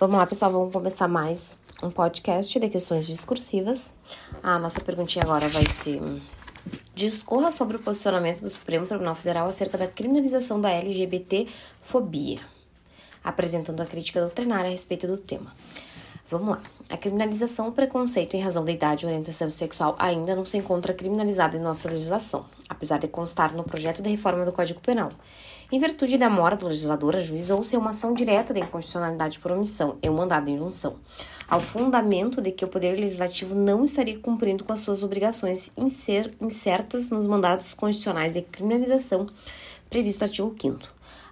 Vamos lá, pessoal, vamos começar mais um podcast de questões discursivas. A nossa perguntinha agora vai ser: discorra sobre o posicionamento do Supremo Tribunal Federal acerca da criminalização da LGBTfobia, apresentando a crítica doutrinária a respeito do tema. Vamos lá. A criminalização do preconceito em razão da idade ou orientação sexual ainda não se encontra criminalizada em nossa legislação, apesar de constar no projeto de reforma do Código Penal. Em virtude da mora do legislador, ajuizou-se uma ação direta de inconstitucionalidade por omissão e um mandado de injunção, ao fundamento de que o Poder Legislativo não estaria cumprindo com as suas obrigações incertas nos mandados constitucionais de criminalização previsto no artigo 5º.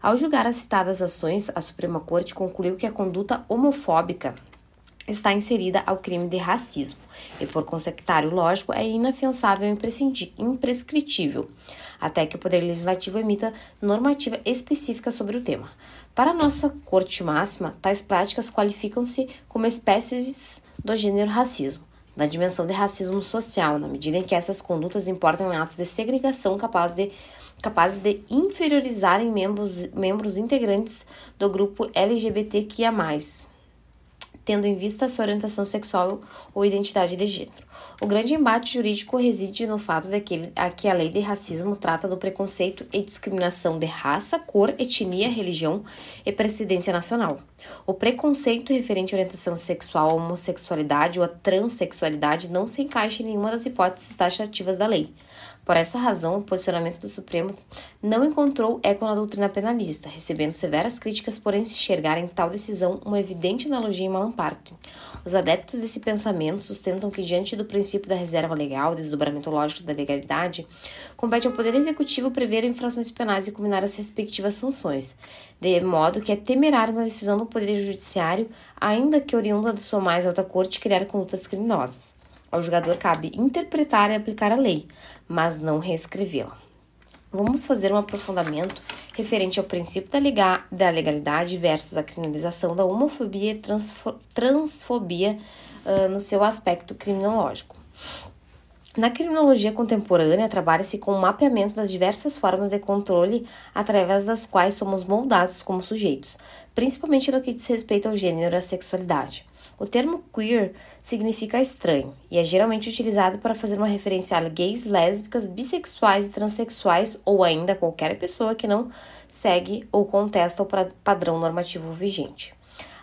Ao julgar as citadas ações, a Suprema Corte concluiu que a conduta homofóbica está inserida ao crime de racismo e, por consectário lógico, é inafiançável e imprescritível, até que o Poder Legislativo emita normativa específica sobre o tema. Para a nossa Corte Máxima, tais práticas qualificam-se como espécies do gênero racismo, na dimensão de racismo social, na medida em que essas condutas importam em atos de segregação capazes de inferiorizarem membros integrantes do grupo LGBTQIA+, tendo em vista sua orientação sexual ou identidade de gênero. O grande embate jurídico reside no fato de que a lei de racismo trata do preconceito e discriminação de raça, cor, etnia, religião e precedência nacional. O preconceito referente à orientação sexual, à homossexualidade ou à transexualidade não se encaixa em nenhuma das hipóteses taxativas da lei. Por essa razão, o posicionamento do Supremo não encontrou eco na doutrina penalista, recebendo severas críticas por enxergar em tal decisão uma evidente analogia em Malamparte. Os adeptos desse pensamento sustentam que, diante do princípio da reserva legal, desdobramento lógico da legalidade, compete ao Poder Executivo prever infrações penais e combinar as respectivas sanções, de modo que é temerário uma decisão do Poder Judiciário, ainda que oriunda de sua mais alta corte, criar condutas criminosas. Ao julgador cabe interpretar e aplicar a lei, mas não reescrevê-la. Vamos fazer um aprofundamento referente ao princípio da legalidade versus a criminalização da homofobia e transfobia no seu aspecto criminológico. Na criminologia contemporânea, trabalha-se com o mapeamento das diversas formas de controle através das quais somos moldados como sujeitos, principalmente no que diz respeito ao gênero e à sexualidade. O termo queer significa estranho e é geralmente utilizado para fazer uma referência a gays, lésbicas, bissexuais e transexuais ou ainda qualquer pessoa que não segue ou contesta o padrão normativo vigente.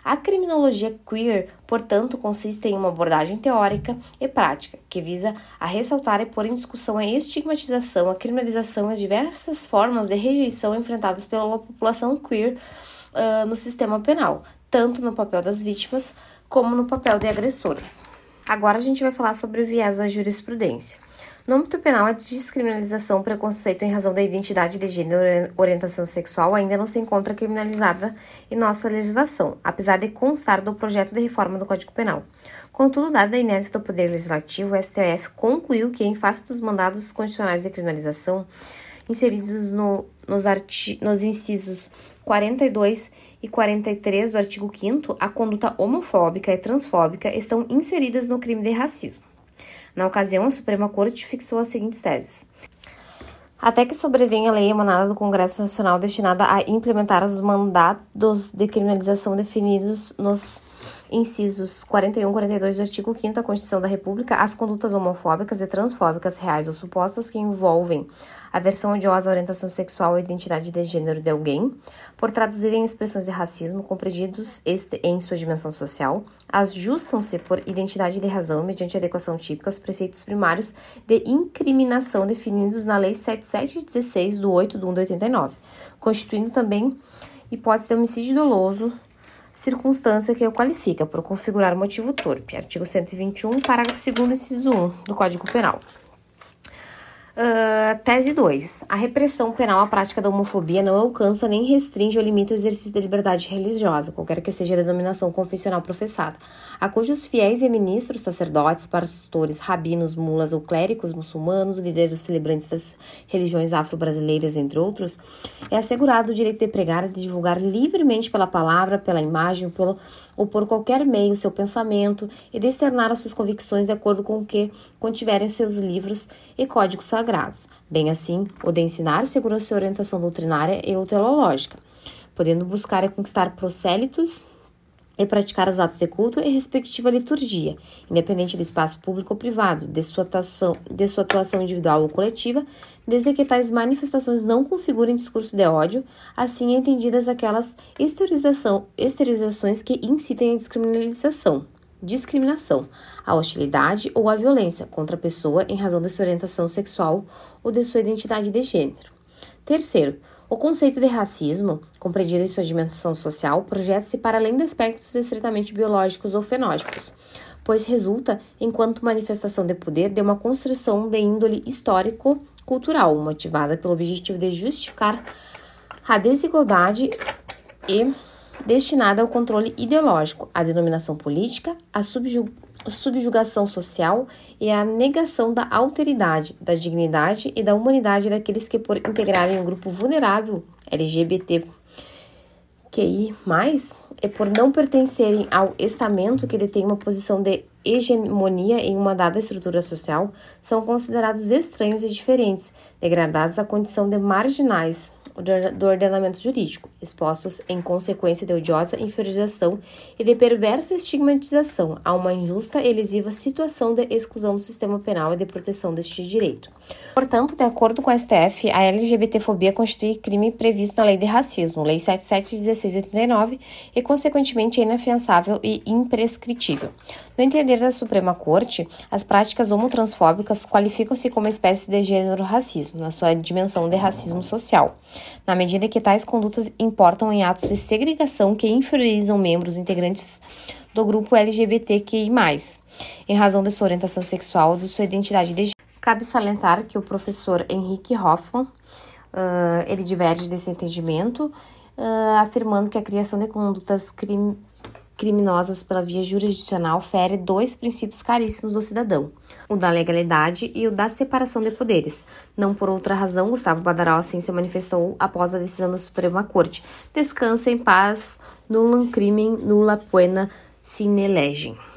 A criminologia queer, portanto, consiste em uma abordagem teórica e prática, que visa a ressaltar e pôr em discussão a estigmatização, a criminalização e as diversas formas de rejeição enfrentadas pela população queer no sistema penal, tanto no papel das vítimas como no papel de agressoras. Agora a gente vai falar sobre o viés da jurisprudência. No âmbito penal, a descriminalização, preconceito em razão da identidade de gênero e orientação sexual ainda não se encontra criminalizada em nossa legislação, apesar de constar do projeto de reforma do Código Penal. Contudo, dada a inércia do Poder Legislativo, o STF concluiu que, em face dos mandados constitucionais de criminalização, inseridos nos incisos 42 e 43 do artigo 5º, a conduta homofóbica e transfóbica estão inseridas no crime de racismo. Na ocasião, a Suprema Corte fixou as seguintes teses: até que sobrevenha a lei emanada do Congresso Nacional destinada a implementar os mandados de criminalização definidos nos incisos 41 e 42 do artigo 5º da Constituição da República, as condutas homofóbicas e transfóbicas reais ou supostas que envolvem aversão odiosa à orientação sexual ou identidade de gênero de alguém, por traduzirem expressões de racismo compreendidos este em sua dimensão social, ajustam-se por identidade de razão mediante adequação típica aos preceitos primários de incriminação definidos na Lei 7.716 do 8 de 1 de 89, constituindo também hipótese de homicídio doloso, circunstância que o qualifica por configurar motivo torpe. Artigo 121, parágrafo 2º, inciso 1 do Código Penal. Tese 2. A repressão penal à prática da homofobia não alcança nem restringe ou limita o exercício da liberdade religiosa, qualquer que seja a denominação confessional professada, a cujos fiéis e ministros, sacerdotes, pastores, rabinos, mulas ou clérigos muçulmanos, líderes celebrantes das religiões afro-brasileiras, entre outros, é assegurado o direito de pregar e de divulgar livremente pela palavra, pela imagem ou por qualquer meio o seu pensamento e de externar as suas convicções de acordo com o que contiverem seus livros e códigos sagrados. Bem assim, o de ensinar segurou sua orientação doutrinária e ou teológica, podendo buscar e conquistar prosélitos e praticar os atos de culto e respectiva liturgia, independente do espaço público ou privado, de sua atuação individual ou coletiva, desde que tais manifestações não configurem discurso de ódio, assim entendidas aquelas exteriorizações que incitem à discriminação, à hostilidade ou à violência contra a pessoa em razão de sua orientação sexual ou de sua identidade de gênero. Terceiro, o conceito de racismo, compreendido em sua dimensão social, projeta-se para além de aspectos estritamente biológicos ou fenótipos, pois resulta, enquanto manifestação de poder, de uma construção de índole histórico-cultural, motivada pelo objetivo de justificar a desigualdade e destinada ao controle ideológico, à denominação política, à subjugação social e à negação da alteridade, da dignidade e da humanidade daqueles que, por integrarem um grupo vulnerável LGBTQI+, e por não pertencerem ao estamento que detém uma posição de hegemonia em uma dada estrutura social, são considerados estranhos e diferentes, degradados à condição de marginais do ordenamento jurídico, expostos em consequência de odiosa inferiorização e de perversa estigmatização a uma injusta e lesiva situação de exclusão do sistema penal e de proteção deste direito. Portanto, de acordo com a STF, a LGBTfobia constitui crime previsto na Lei de Racismo, Lei 7.716/89, e, consequentemente, é inafiançável e imprescritível. No entender da Suprema Corte, as práticas homotransfóbicas qualificam-se como espécie de gênero racismo, na sua dimensão de racismo social, na medida que tais condutas importam em atos de segregação que inferiorizam membros integrantes do grupo LGBTQI+, em razão de sua orientação sexual ou de sua identidade de gênero. Cabe salientar que o professor Henrique Hoffmann, ele diverge desse entendimento, afirmando que a criação de condutas criminosas pela via jurisdicional fere dois princípios caríssimos do cidadão, o da legalidade e o da separação de poderes. Não por outra razão, Gustavo Badaró assim se manifestou após a decisão da Suprema Corte. Descansa em paz, nullum crimen, nulla poena sine legem.